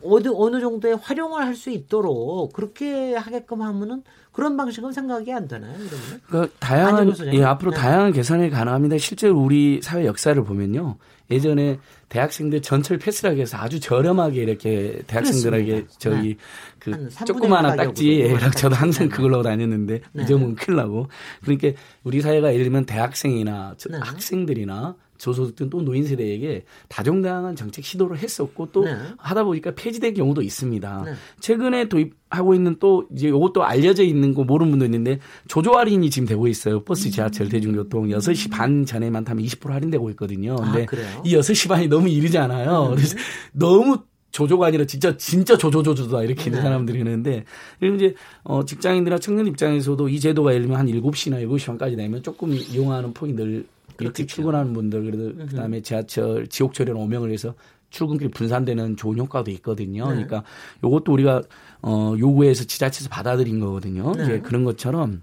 어느 정도에 활용을 할 수 있도록 그렇게 하게끔 하면은 그런 방식은 생각이 안 되나요? 그러면? 그러니까 다양한 앞으로 네. 다양한 개선이 가능합니다. 실제로 우리 사회 역사를 보면요, 예전에 대학생들 전철 패스라고 해서 아주 저렴하게 이렇게 대학생들에게 그렇습니다. 저기 네. 그 조그마한 딱지에 저도 항상 그걸로 다녔는데 네. 이점은 큰일 나고 그러니까 우리 사회가 예를 들면 대학생이나 네. 학생들이나 저소득층 또 노인 세대에게 다정다양한 정책 시도를 했었고 또 네. 하다 보니까 폐지된 경우도 있습니다. 네. 최근에 도입하고 있는 또 이제 이것도 알려져 있는 거 모르는 분도 있는데 조조 할인이 지금 되고 있어요. 버스, 지하철, 대중교통 6시 반 전에만 타면 20% 할인되고 있거든요. 근데 그래요? 이 6시 반이 너무 이르지 않아요. 그래서 너무 조조가 아니라 진짜 조조다 이렇게 있는 사람들이 있는데 이제 직장인들이나 청년 입장에서도 이 제도가 예를 들면 한 7시나 7시 반까지 되면 조금 이용하는 폭이 늘 일찍 출근하는 분들 그다음에 지하철, 지옥철이나 오명을 해서 출근길이 분산되는 좋은 효과도 있거든요. 네. 그러니까 이것도 우리가 요구해서 지자체에서 받아들인 거거든요. 네. 이제 그런 것처럼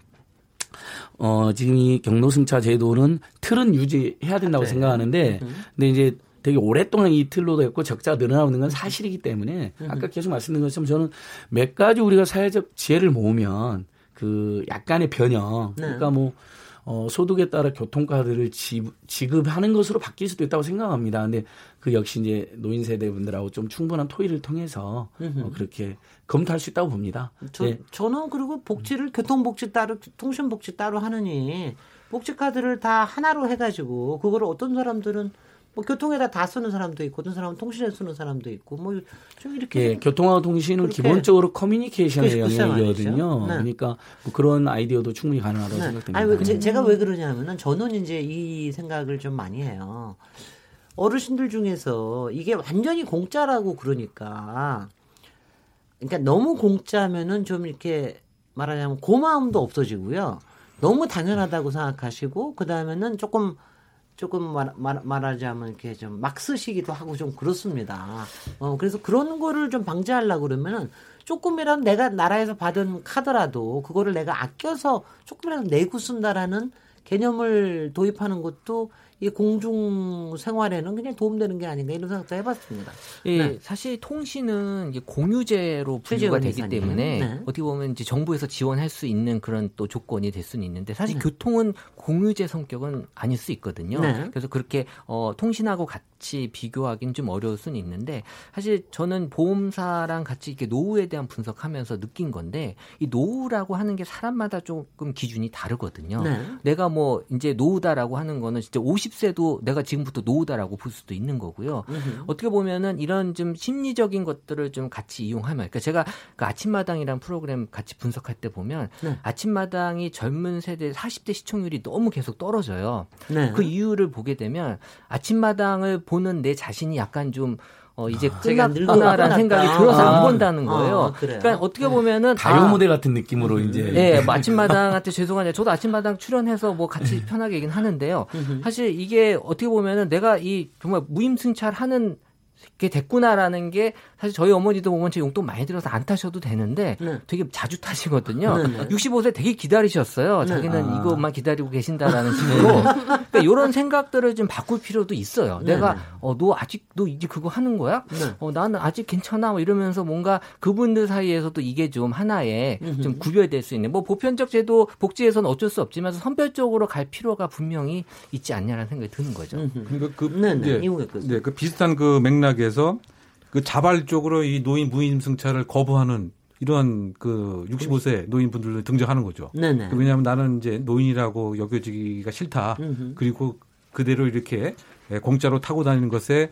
지금 이 경로승차 제도는 틀은 유지해야 된다고 생각하는데 근데 이제 되게 오랫동안 이 틀로 됐고 적자가 늘어나는 건 사실이기 때문에 아까 계속 말씀드린 것처럼 저는 몇 가지 우리가 사회적 지혜를 모으면 그 약간의 변형 그러니까 뭐 소득에 따라 교통카드를 지급하는 것으로 바뀔 수도 있다고 생각합니다. 근데 그 역시 이제 노인 세대분들하고 좀 충분한 토의를 통해서 그렇게 검토할 수 있다고 봅니다. 네. 저는 그리고 복지를 교통복지 따로, 통신복지 따로 하느니 복지카드를 다 하나로 해가지고 그걸 어떤 사람들은 뭐 교통에다 다 쓰는 사람도 있고 어떤 사람은 통신에 쓰는 사람도 있고 뭐 좀 이렇게 예, 교통하고 통신은 기본적으로 커뮤니케이션의 영역이거든요. 네. 그러니까 뭐 그런 아이디어도 충분히 가능하다고 네. 생각됩니다. 아니, 제가 왜 그러냐면은 저는 이제 이 생각을 좀 많이 해요. 어르신들 중에서 이게 완전히 공짜라고 그러니까 너무 공짜면은 좀 이렇게 말하자면 고마움도 없어지고요. 너무 당연하다고 생각하시고 그 다음에는 조금 말하자면 이렇게 좀 막 쓰시기도 하고 좀 그렇습니다. 그래서 그런 거를 좀 방지하려고 그러면은 조금이라도 내가 나라에서 받은 카드라도 그거를 내가 아껴서 조금이라도 내고 쓴다라는 개념을 도입하는 것도 이 공중 생활에는 그냥 도움되는 게 아닌가 이런 생각도 해봤습니다. 예, 네. 사실 통신은 이제 공유제로 분류가 되기 때문에 네. 어떻게 보면 이제 정부에서 지원할 수 있는 그런 또 조건이 될 수는 있는데 사실 네. 교통은 공유제 성격은 아닐 수 있거든요. 네. 그래서 그렇게 통신하고 같이 비교하기는 좀 어려울 수는 있는데 사실 저는 보험사랑 같이 이렇게 노후에 대한 분석하면서 느낀 건데 이 노후라고 하는 게 사람마다 조금 기준이 다르거든요. 네. 내가 뭐 이제 노후다라고 하는 거는 진짜 50세도 내가 지금부터 노후다라고 볼 수도 있는 거고요. 어떻게 보면은 이런 좀 심리적인 것들을 좀 같이 이용하면, 그러니까 제가 그 아침마당이란 프로그램 같이 분석할 때 보면 네. 아침마당이 젊은 세대 40대 시청률이 너무 계속 떨어져요. 네. 그 이유를 보게 되면 아침마당을 보는 내 자신이 약간 좀 이제 끝났구나라는 생각이 들어서 안 본다는 거예요. 그러니까 어떻게 보면은 가요 무대 같은 느낌으로 이제. 네, 뭐 아침마당한테 죄송한데 저도 아침마당 출연해서 뭐 같이 편하게 얘기는 하는데요. 사실 이게 어떻게 보면은 내가 이 정말 무임승차하는 게 됐구나라는 게 사실 저희 어머니도 보면 제 용돈 많이 들어서 안 타셔도 되는데 네. 되게 자주 타시거든요. 네. 65세 되게 기다리셨어요. 네. 자기는 이것만 기다리고 계신다라는 식으로. 그러니까 이런 생각들을 좀 바꿀 필요도 있어요. 네. 내가 너 아직 너 이제 그거 하는 거야? 네. 나는 아직 괜찮아. 뭐 이러면서 뭔가 그분들 사이에서도 이게 좀 하나의 좀 구별될 수 있는 뭐 보편적 제도 복지에서는 어쩔 수 없지만 선별적으로 갈 필요가 분명히 있지 않냐라는 생각이 드는 거죠. 그러니까 그 비슷한 그 맥락 에서 그 자발적으로 이 노인 무임승차를 거부하는 이러한 그 65세 노인분들도 등장하는 거죠. 네네. 왜냐하면 나는 이제 노인이라고 여겨지기가 싫다. 그리고 그대로 이렇게 공짜로 타고 다니는 것에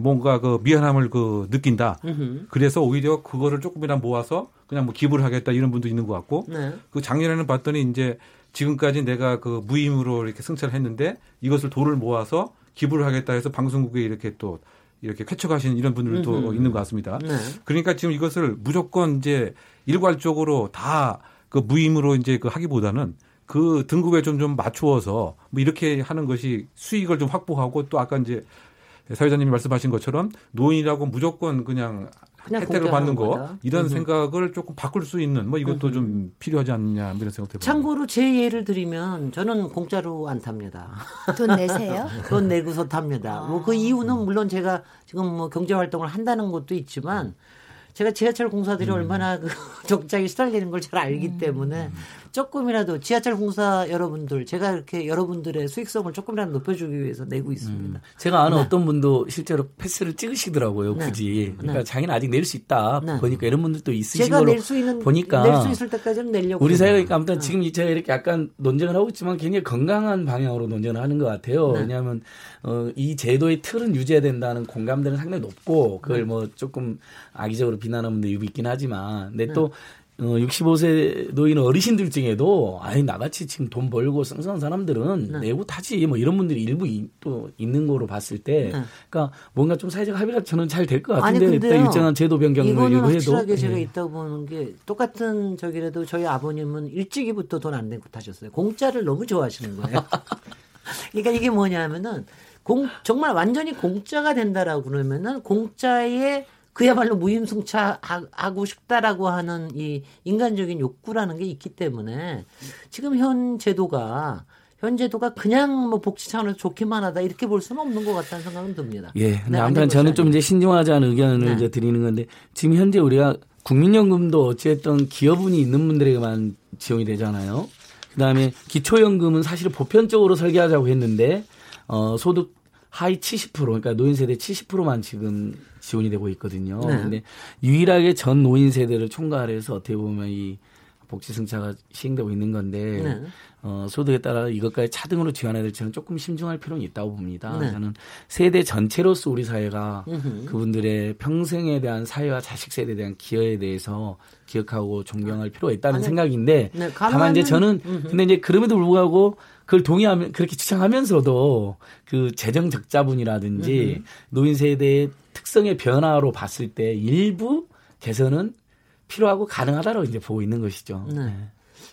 뭔가 그 미안함을 그 느낀다. 그래서 오히려 그거를 조금이라도 모아서 그냥 뭐 기부를 하겠다 이런 분도 있는 것 같고. 네. 그 작년에는 봤더니 이제 지금까지 내가 그 무임으로 이렇게 승차를 했는데 이것을 돈을 모아서 기부를 하겠다 해서 방송국에 이렇게 또 이렇게 쾌척하시는 이런 분들도 있는 것 같습니다. 네. 그러니까 지금 이것을 무조건 이제 일괄적으로 다 그 무임으로 이제 그 하기보다는 그 등급에 좀 맞추어서 뭐 이렇게 하는 것이 수익을 좀 확보하고 또 아까 이제 사회자님이 말씀하신 것처럼 노인이라고 무조건 그냥 혜택을 받는 거 이런 생각을 조금 바꿀 수 있는 뭐 이것도 좀 필요하지 않냐 이런 생각 때문에. 참고로 제 예를 드리면 저는 공짜로 안 탑니다. 돈 내세요? 돈 내고서 탑니다. 뭐 그 이유는 물론 제가 지금 뭐 경제 활동을 한다는 것도 있지만 제가 지하철 공사들이 얼마나 그 적자에 시달리는 걸 잘 알기 때문에 조금이라도 지하철 공사 여러분들 제가 이렇게 여러분들의 수익성을 조금이라도 높여주기 위해서 내고 있습니다. 제가 아는 어떤 분도 실제로 패스를 찍으시더라고요. 굳이. 그러니까 자기는 아직 낼 수 있다 보니까 이런 분들도 있으신 제가 걸로 낼 수 있는, 보니까 낼 수 있을 때까지는 내려고 우리 사회가 그러니까 아무튼 지금 제가 이렇게 약간 논쟁을 하고 있지만 굉장히 건강한 방향으로 논쟁을 하는 것 같아요. 왜냐하면 이 제도의 틀은 유지해야 된다는 공감대는 상당히 높고 그걸 뭐 조금 악의적으로 비난하는 분도 있긴 하지만 근데 또 65세 노인 어르신들 중에도 아니 나같이 지금 돈 벌고 쌩쌩한 사람들은 내고 타지 뭐 이런 분들이 일부 또 있는 거로 봤을 때 그러니까 뭔가 좀 사회적 합의가 저는 잘 될 것 같은데 일단 일정한 제도 변경을 요구해도 이거는 확실하게 제가 있다고 보는 게 똑같은 저기라도 저희 아버님은 일찍이부터 돈 안 내고 타셨어요. 공짜를 너무 좋아하시는 거예요. 그러니까 이게 뭐냐면은 정말 완전히 공짜가 된다라고 그러면은 공짜의 그야말로 무임승차하고 싶다라고 하는 이 인간적인 욕구라는 게 있기 때문에 지금 현 제도가 그냥 뭐 복지 차원에서 좋기만 하다 이렇게 볼 수는 없는 것 같다는 생각은 듭니다. 예. 근데 아무튼 저는 좀 이제 신중하자는 의견을 이제 드리는 건데 지금 현재 우리가 국민연금도 어찌됐든 기여분이 있는 분들에게만 지원이 되잖아요. 그다음에 기초연금은 사실 보편적으로 설계하자고 했는데 소득 하위 70% 그러니까 노인 세대 70%만 지금 지원이 되고 있거든요. 그런데 유일하게 전 노인 세대를 총괄해서 어떻게 보면 이 복지 승차가 시행되고 있는 건데 소득에 따라 이것까지 차등으로 지원해야 될지는 조금 심중할 필요는 있다고 봅니다. 저는 세대 전체로서 우리 사회가 그분들의 평생에 대한 사회와 자식 세대에 대한 기여에 대해서 기억하고 존경할 필요가 있다는 생각인데 다만 이제 저는 근데 이제 그럼에도 불구하고 그걸 동의하면 그렇게 주장하면서도 그 재정 적자분이라든지 노인 세대의 특성의 변화로 봤을 때 일부 개선은 필요하고 가능하다라고 이제 보고 있는 것이죠. 네.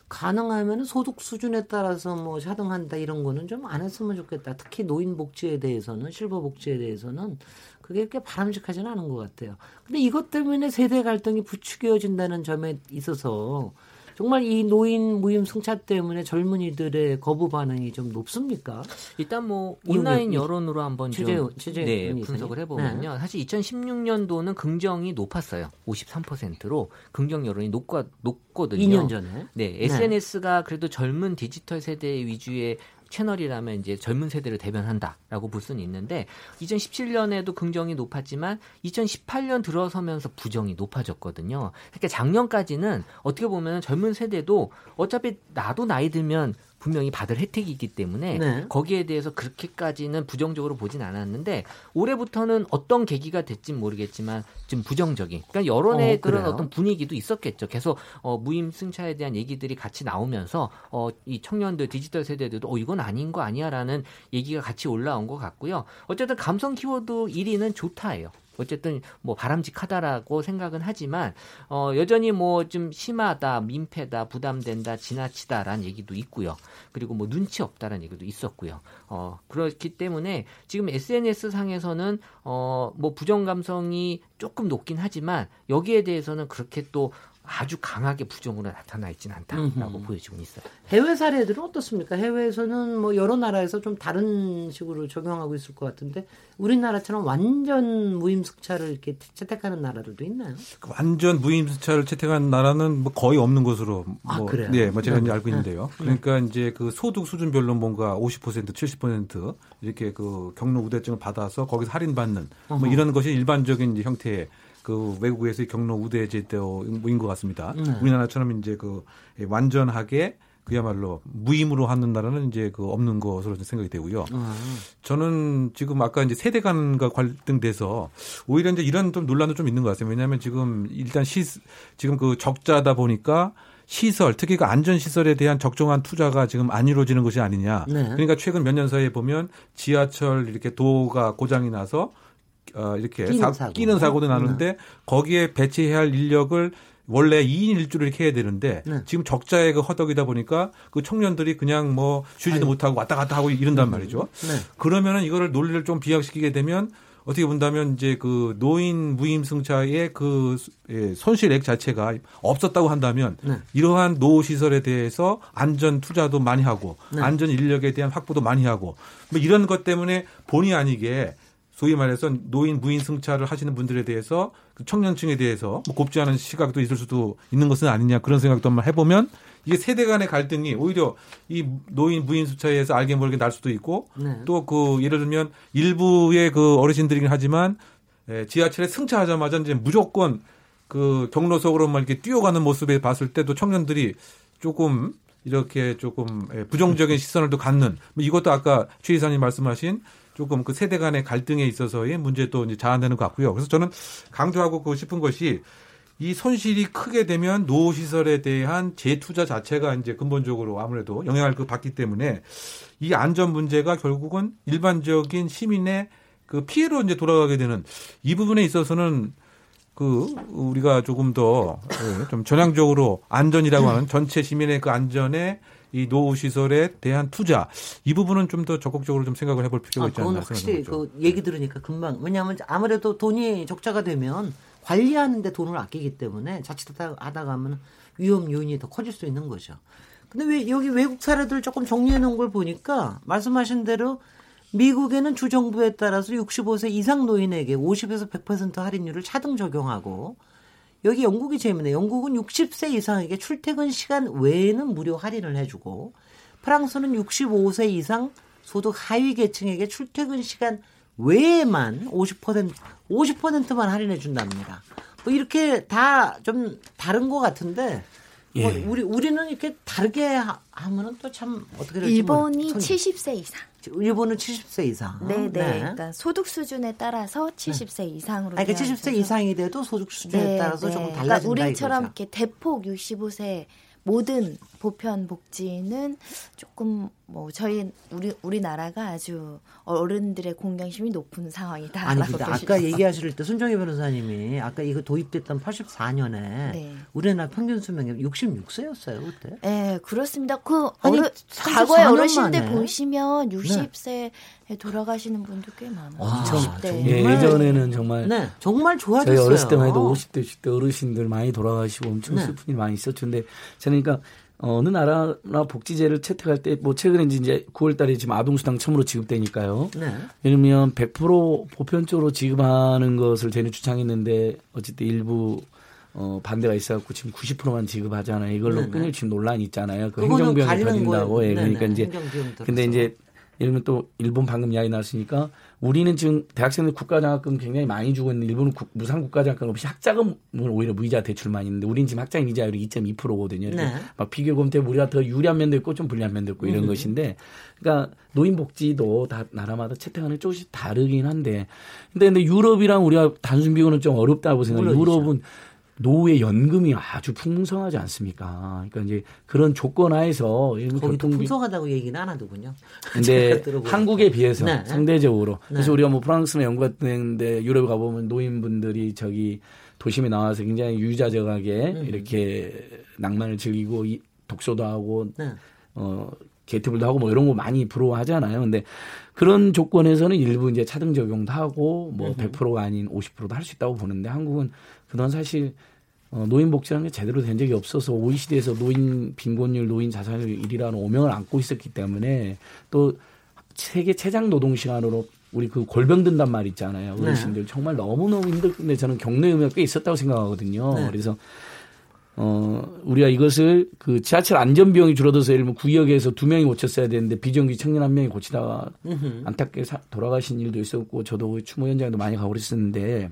가능하면 소득 수준에 따라서 뭐 차등한다 이런 거는 좀 안 했으면 좋겠다. 특히 노인 복지에 대해서는 실버 복지에 대해서는 그게 그렇게 바람직하지는 않은 것 같아요. 근데 이것 때문에 세대 갈등이 부추겨진다는 점에 있어서 정말 이 노인 무임 승차 때문에 젊은이들의 거부 반응이 좀 높습니까? 일단 뭐 온라인 여론으로 한번 좀 분석을 해보면요. 사실 2016년도는 긍정이 높았어요. 53%로 긍정 여론이 높거든요. 2년 전에? 네. SNS가 그래도 젊은 디지털 세대 위주의 채널이라면 이제 젊은 세대를 대변한다라고 볼 수는 있는데 2017년에도 긍정이 높았지만 2018년 들어서면서 부정이 높아졌거든요. 그러니까 작년까지는 어떻게 보면 젊은 세대도 어차피 나도 나이 들면 분명히 받을 혜택이 있기 때문에 거기에 대해서 그렇게까지는 부정적으로 보진 않았는데 올해부터는 어떤 계기가 됐진 모르겠지만 좀 부정적인 그러니까 여론의 그런 어떤 분위기도 있었겠죠. 계속 무임 승차에 대한 얘기들이 같이 나오면서 이 청년들 디지털 세대들도 이건 아닌 거 아니야라는 얘기가 같이 올라온 것 같고요. 어쨌든 감성 키워드 1위는 좋다예요. 어쨌든 뭐 바람직하다라고 생각은 하지만 여전히 뭐 좀 심하다, 민폐다, 부담된다, 지나치다라는 얘기도 있고요. 그리고 뭐 눈치 없다라는 얘기도 있었고요. 그렇기 때문에 지금 SNS 상에서는 뭐 부정 감성이 조금 높긴 하지만 여기에 대해서는 그렇게 또 아주 강하게 부정으로 나타나 있지는 않다라고 보여지고 있어요. 해외 사례들은 어떻습니까? 해외에서는 뭐 여러 나라에서 좀 다른 식으로 적용하고 있을 것 같은데 우리나라처럼 완전 무임승차를 이렇게 채택하는 나라들도 있나요? 완전 무임승차를 채택하는 나라는 뭐 거의 없는 것으로 그래요? 네, 제가 이제 알고 있는데요. 그러니까 이제 그 소득 수준별로 뭔가 50%, 70% 이렇게 그 경로 우대증을 받아서 거기서 할인받는 뭐 이런 것이 일반적인 형태의 그 외국에서의 경로 우대 제도인 것 같습니다. 우리나라처럼 이제 그 완전하게 그야말로 무임으로 하는 나라는 이제 그 없는 것으로 생각이 되고요. 저는 지금 아까 이제 세대 간과 갈등돼서 오히려 이제 이런 좀 논란도 좀 있는 것 같아요. 왜냐하면 지금 일단 지금 그 적자다 보니까 시설, 특히 그 안전시설에 대한 적정한 투자가 지금 안 이루어지는 것이 아니냐. 그러니까 최근 몇 년 사이에 보면 지하철 이렇게 도어가 고장이 나서 이렇게 끼는 사고도 나는데 거기에 배치해야 할 인력을 원래 2인 1조를 이렇게 해야 되는데 지금 적자의 그 허덕이다 보니까 그 청년들이 그냥 뭐 쉬지도 못하고 왔다 갔다 하고 이런단 말이죠. 그러면은 이거를 논리를 좀 비약시키게 되면 어떻게 본다면 이제 그 노인 무임승차의 그 손실액 자체가 없었다고 한다면 네. 이러한 노후 시설에 대해서 안전 투자도 많이 하고 네. 안전 인력에 대한 확보도 많이 하고 뭐 이런 것 때문에 본의 아니게 소위 말해서 노인 무임승차를 하시는 분들에 대해서 청년층에 대해서 뭐 곱지 않은 시각도 있을 수도 있는 것은 아니냐 그런 생각도 한번 해보면 이게 세대 간의 갈등이 오히려 이 노인 무임승차에서 알게 모르게 날 수도 있고 네. 또 그 예를 들면 일부의 그 어르신들이긴 하지만 지하철에 승차하자마자 이제 무조건 그 경로 속으로만 이렇게 뛰어가는 모습에 봤을 때도 청년들이 조금 이렇게 조금 부정적인 시선을 또 갖는 이것도 아까 최 이사님 말씀하신 조금 그 세대 간의 갈등에 있어서의 문제도 이제 자아내는 것 같고요. 그래서 저는 강조하고 싶은 것이 이 손실이 크게 되면 노후 시설에 대한 재투자 자체가 이제 근본적으로 아무래도 영향을 받기 때문에 이 안전 문제가 결국은 일반적인 시민의 그 피해로 이제 돌아가게 되는 이 부분에 있어서는 그 우리가 조금 더 좀 전향적으로 안전이라고 하는 전체 시민의 그 안전에 이 노후 시설에 대한 투자 이 부분은 좀 더 적극적으로 좀 생각을 해볼 필요가 있지 않나 생각합니다. 확실히 그 얘기 들으니까 금방 왜냐하면 아무래도 돈이 적자가 되면 관리하는데 돈을 아끼기 때문에 자칫하다 가면 위험 요인이 더 커질 수 있는 거죠. 근데 왜 여기 외국 사례들 조금 정리해 놓은 걸 보니까 말씀하신 대로 미국에는 주정부에 따라서 65세 이상 노인에게 50에서 100% 할인율을 차등 적용하고 여기 영국이 재밌네요. 영국은 60세 이상에게 출퇴근 시간 외에는 무료 할인을 해주고 프랑스는 65세 이상 소득 하위 계층에게 출퇴근 시간 외에만 50%만 할인해 준답니다. 뭐 이렇게 다 좀 다른 것 같은데 예. 뭐 우리는 이렇게 다르게 하면은 또 참 어떻게 될지 일본이 70세 이상. 일본은 70세 이상. 네네. 네. 그러니까 소득 수준에 따라서 70세 네. 이상으로. 그러니까 70세 이상이 돼도 소득 수준에 네, 따라서 네. 조금 달라진다 그러니까 우리처럼 이렇게 대폭 65세 모든 보편 복지는 조금 뭐 저희 우리나라가 아주 어른들의 공경심이 높은 상황이다. 아닙니다. 아까 얘기하실 때 손정혜 변호사님이 아까 이거 도입됐던 84년에 네. 우리나라 평균 수명이 66세였어요 그때. 네 그렇습니다. 그 과거에 어르신들 보시면 60세에 네. 돌아가시는 분도 꽤 많아요. 와, 60대. 예, 예전에는 정말 네, 정말 좋아졌어요. 저희 어렸을 때만 해도 50대 60대 어르신들 많이 돌아가시고 엄청 네. 슬픈 일이 많이 있었죠. 근데 저는 그러니까 어느 나라나 복지제를 채택할 때, 뭐, 최근에 이제 9월달에 지금 아동수당 처음으로 지급되니까요. 네. 예를 들면 100% 보편적으로 지급하는 것을 대리 주창했는데, 어쨌든 일부, 반대가 있어갖고 지금 90%만 지급하잖아요. 이걸로 네, 끊임없이 네. 논란이 있잖아요. 그 행정비용이 터진다고. 예, 네, 그러니까 네. 이제. 근데 이제, 예를 들면 또 일본 방금 이야기 나왔으니까, 우리는 지금 대학생들 국가장학금 굉장히 많이 주고 있는데 일본은 무상 국가장학금 없이 학자금을 오히려 무이자 대출만 있는데 우리는 지금 학자금 이자율이 2.2%거든요. 네. 막 비교금 때문에 우리가 더 유리한 면도 있고 좀 불리한 면도 있고 이런 것인데 그러니까 노인복지도 다 나라마다 채택하는 조금씩 다르긴 한데 근데 유럽이랑 우리가 단순 비교는 좀 어렵다고 생각해요. 유럽은 노후의 연금이 아주 풍성하지 않습니까? 그러니까 이제 그런 조건 하에서 거기도 풍성하다고 얘기는 안 하더군요. 근데 한국에 비해서 네. 상대적으로 네. 그래서 우리가 뭐 프랑스나 영국 같은데 유럽에 가보면 노인분들이 저기 도심에 나와서 굉장히 유유자적하게 이렇게 낭만을 즐기고 독서도 하고 네. 게이트볼도 하고 뭐 이런 거 많이 부러워하잖아요. 근데 그런 조건에서는 일부 이제 차등 적용도 하고 뭐 100%가 아닌 50%도 할 수 있다고 보는데 한국은 그동안 사실 노인 복지라는 게 제대로 된 적이 없어서 OECD에서 노인 빈곤율, 노인 자살률 1위라는 오명을 안고 있었기 때문에 또 세계 최장 노동 시간으로 우리 그 골병 든단 말 있잖아요. 어르신들 네. 정말 너무너무 힘들던데 저는 경례 의미가 꽤 있었다고 생각하거든요. 네. 그래서 우리가 이것을 그 지하철 안전 비용이 줄어들어서 예를 들면 구역에서 2명이 고쳤어야 되는데 비정규 청년 1명이 고치다가 안타깝게 돌아가신 일도 있었고 저도 추모 현장에도 많이 가고 그랬었는데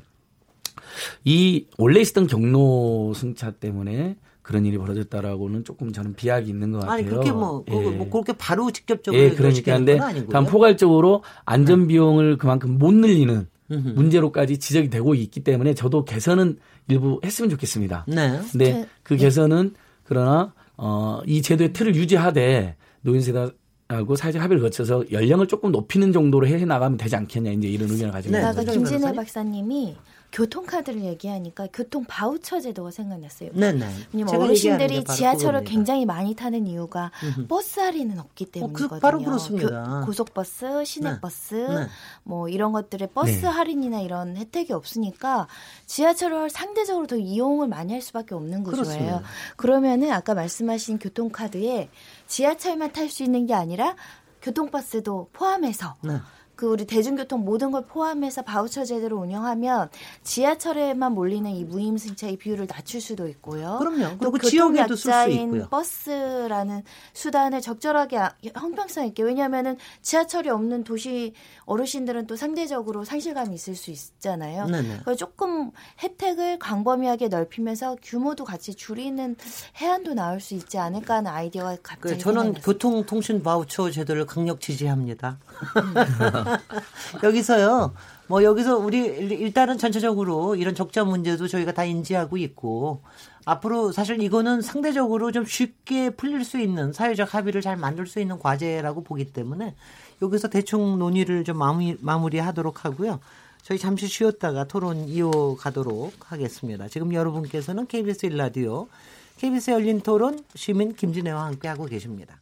이 원래 있었던 경로 승차 때문에 그런 일이 벌어졌다라고는 조금 저는 비약이 있는 것 같아요. 아니 그렇게 뭐 그렇게 바로 직접적으로 예, 그러니까 근데 다음 포괄적으로 안전 비용을 그만큼 못 늘리는 문제로까지 지적이 되고 있기 때문에 저도 개선은 일부 했으면 좋겠습니다. 네. 근데 그 개선은 그러나 이 제도의 틀을 유지하되 노인 세대 하고 사회적 합의를 거쳐서 연령을 조금 높이는 정도로 해 나가면 되지 않겠냐 이제 이런 의견을 가지고 있는 거죠. 김진애 박사님이 교통카드를 얘기하니까 교통바우처 제도가 생각났어요. 네네. 어르신들이 지하철을 굉장히 많이 타는 이유가 버스 할인은 없기 때문이거든요. 바로 그렇습니다. 고속버스, 시내버스 네. 뭐 이런 것들의 버스 네. 할인이나 이런 혜택이 없으니까 지하철을 상대적으로 더 이용을 많이 할 수밖에 없는 구조예요. 그러면은 아까 말씀하신 교통카드에 지하철만 탈 수 있는 게 아니라 교통버스도 포함해서 네. 그 우리 대중교통 모든 걸 포함해서 바우처 제도를 운영하면 지하철에만 몰리는 이 무임승차의 비율을 낮출 수도 있고요. 그럼요. 또 교통약자인 쓸 수 버스라는 수단을 적절하게 형평성 있게 왜냐하면은 지하철이 없는 도시 어르신들은 또 상대적으로 상실감이 있을 수 있잖아요. 그래서 조금 혜택을 광범위하게 넓히면서 규모도 같이 줄이는 해안도 나올 수 있지 않을까 하는 아이디어가 갑자기 저는 교통통신 바우처 제도를 강력 지지합니다. 여기서요. 뭐 여기서 우리 일단은 전체적으로 이런 적자 문제도 저희가 다 인지하고 있고 앞으로 사실 이거는 상대적으로 좀 쉽게 풀릴 수 있는 사회적 합의를 잘 만들 수 있는 과제라고 보기 때문에 여기서 대충 논의를 좀 마무리하도록 하고요. 저희 잠시 쉬었다가 토론 이어가도록 하겠습니다. 지금 여러분께서는 KBS 1라디오 KBS 열린토론 시민 김진애와 함께하고 계십니다.